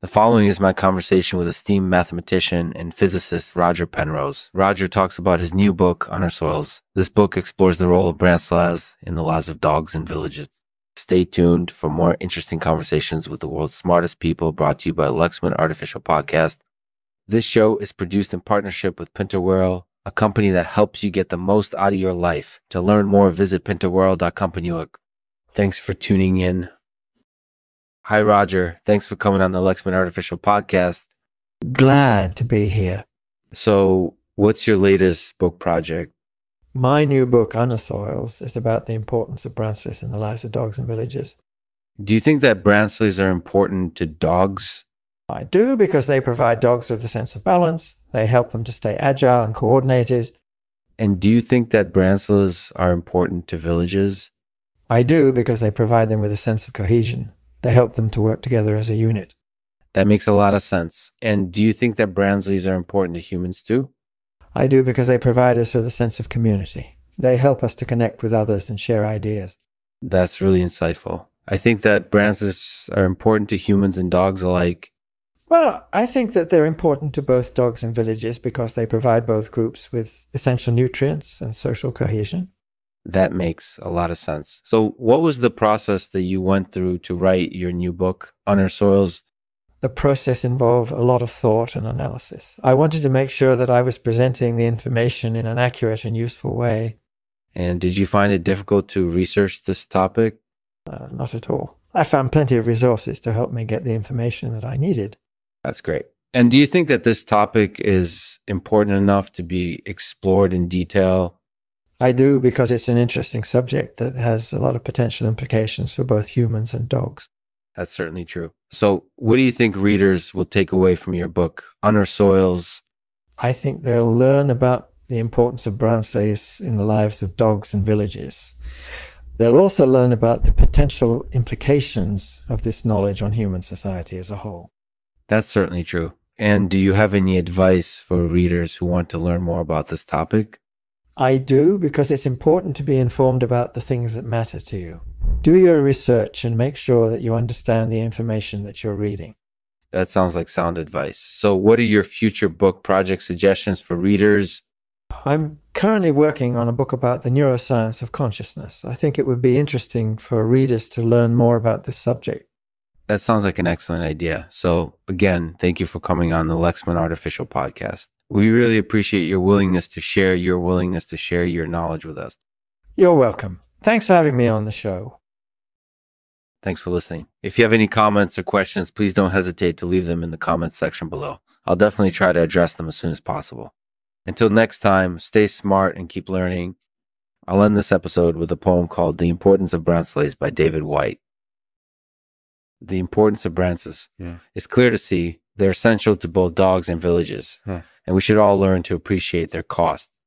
The following is my conversation with esteemed mathematician and physicist Roger Penrose. Roger talks about his new book, On Our Soils. This book explores the role of branch laws in the lives of dogs and villages. Stay tuned for more interesting conversations with the world's smartest people, brought to you by Lexman Artificial Podcast. This show is produced in partnership with Pinterworld, a company that helps you get the most out of your life. To learn more, visit pinterworld.com. Thanks for tuning in. Hi, Roger. Thanks for coming on the Lexman Artificial Podcast. Glad to be here. So what's your latest book project? My new book, On Our Soils, is about the importance of branchlies in the lives of dogs and villages. Do you think that branchlies are important to dogs? I do, because they provide dogs with a sense of balance. They help them to stay agile and coordinated. And do you think that branchlies are important to villages? I do, because they provide them with a sense of cohesion. They help them to work together as a unit. That makes a lot of sense. And do you think that branchlies are important to humans too? I do, because they provide us with a sense of community. They help us to connect with others and share ideas. That's really insightful. I think that branchlies are important to humans and dogs alike. Well, I think that they're important to both dogs and villages, because they provide both groups with essential nutrients and social cohesion. That makes a lot of sense. So what was the process that you went through to write your new book, On Our Soils? The process involved a lot of thought and analysis. I wanted to make sure that I was presenting the information in an accurate and useful way. And did you find it difficult to research this topic? Not at all. I found plenty of resources to help me get the information that I needed. That's great. And do you think that this topic is important enough to be explored in detail? I do, because it's an interesting subject that has a lot of potential implications for both humans and dogs. That's certainly true. So what do you think readers will take away from your book, On Our Soils? I think they'll learn about the importance of branchlies in the lives of dogs and villages. They'll also learn about the potential implications of this knowledge on human society as a whole. That's certainly true. And do you have any advice for readers who want to learn more about this topic? I do, because it's important to be informed about the things that matter to you. Do your research and make sure that you understand the information that you're reading. That sounds like sound advice. So what are your future book project suggestions for readers? I'm currently working on a book about the neuroscience of consciousness. I think it would be interesting for readers to learn more about this subject. That sounds like an excellent idea. So again, thank you for coming on the Lexman Artificial Podcast. We really appreciate your willingness to share your knowledge with us. You're welcome. Thanks for having me on the show. Thanks for listening. If you have any comments or questions, please don't hesitate to leave them in the comments section below. I'll definitely try to address them as soon as possible. Until next time, stay smart and keep learning. I'll end this episode with a poem called The Importance of Branchlies by David White. The importance of branchlies. It's clear to see they're essential to both dogs and villages. And we should all learn to appreciate their cost.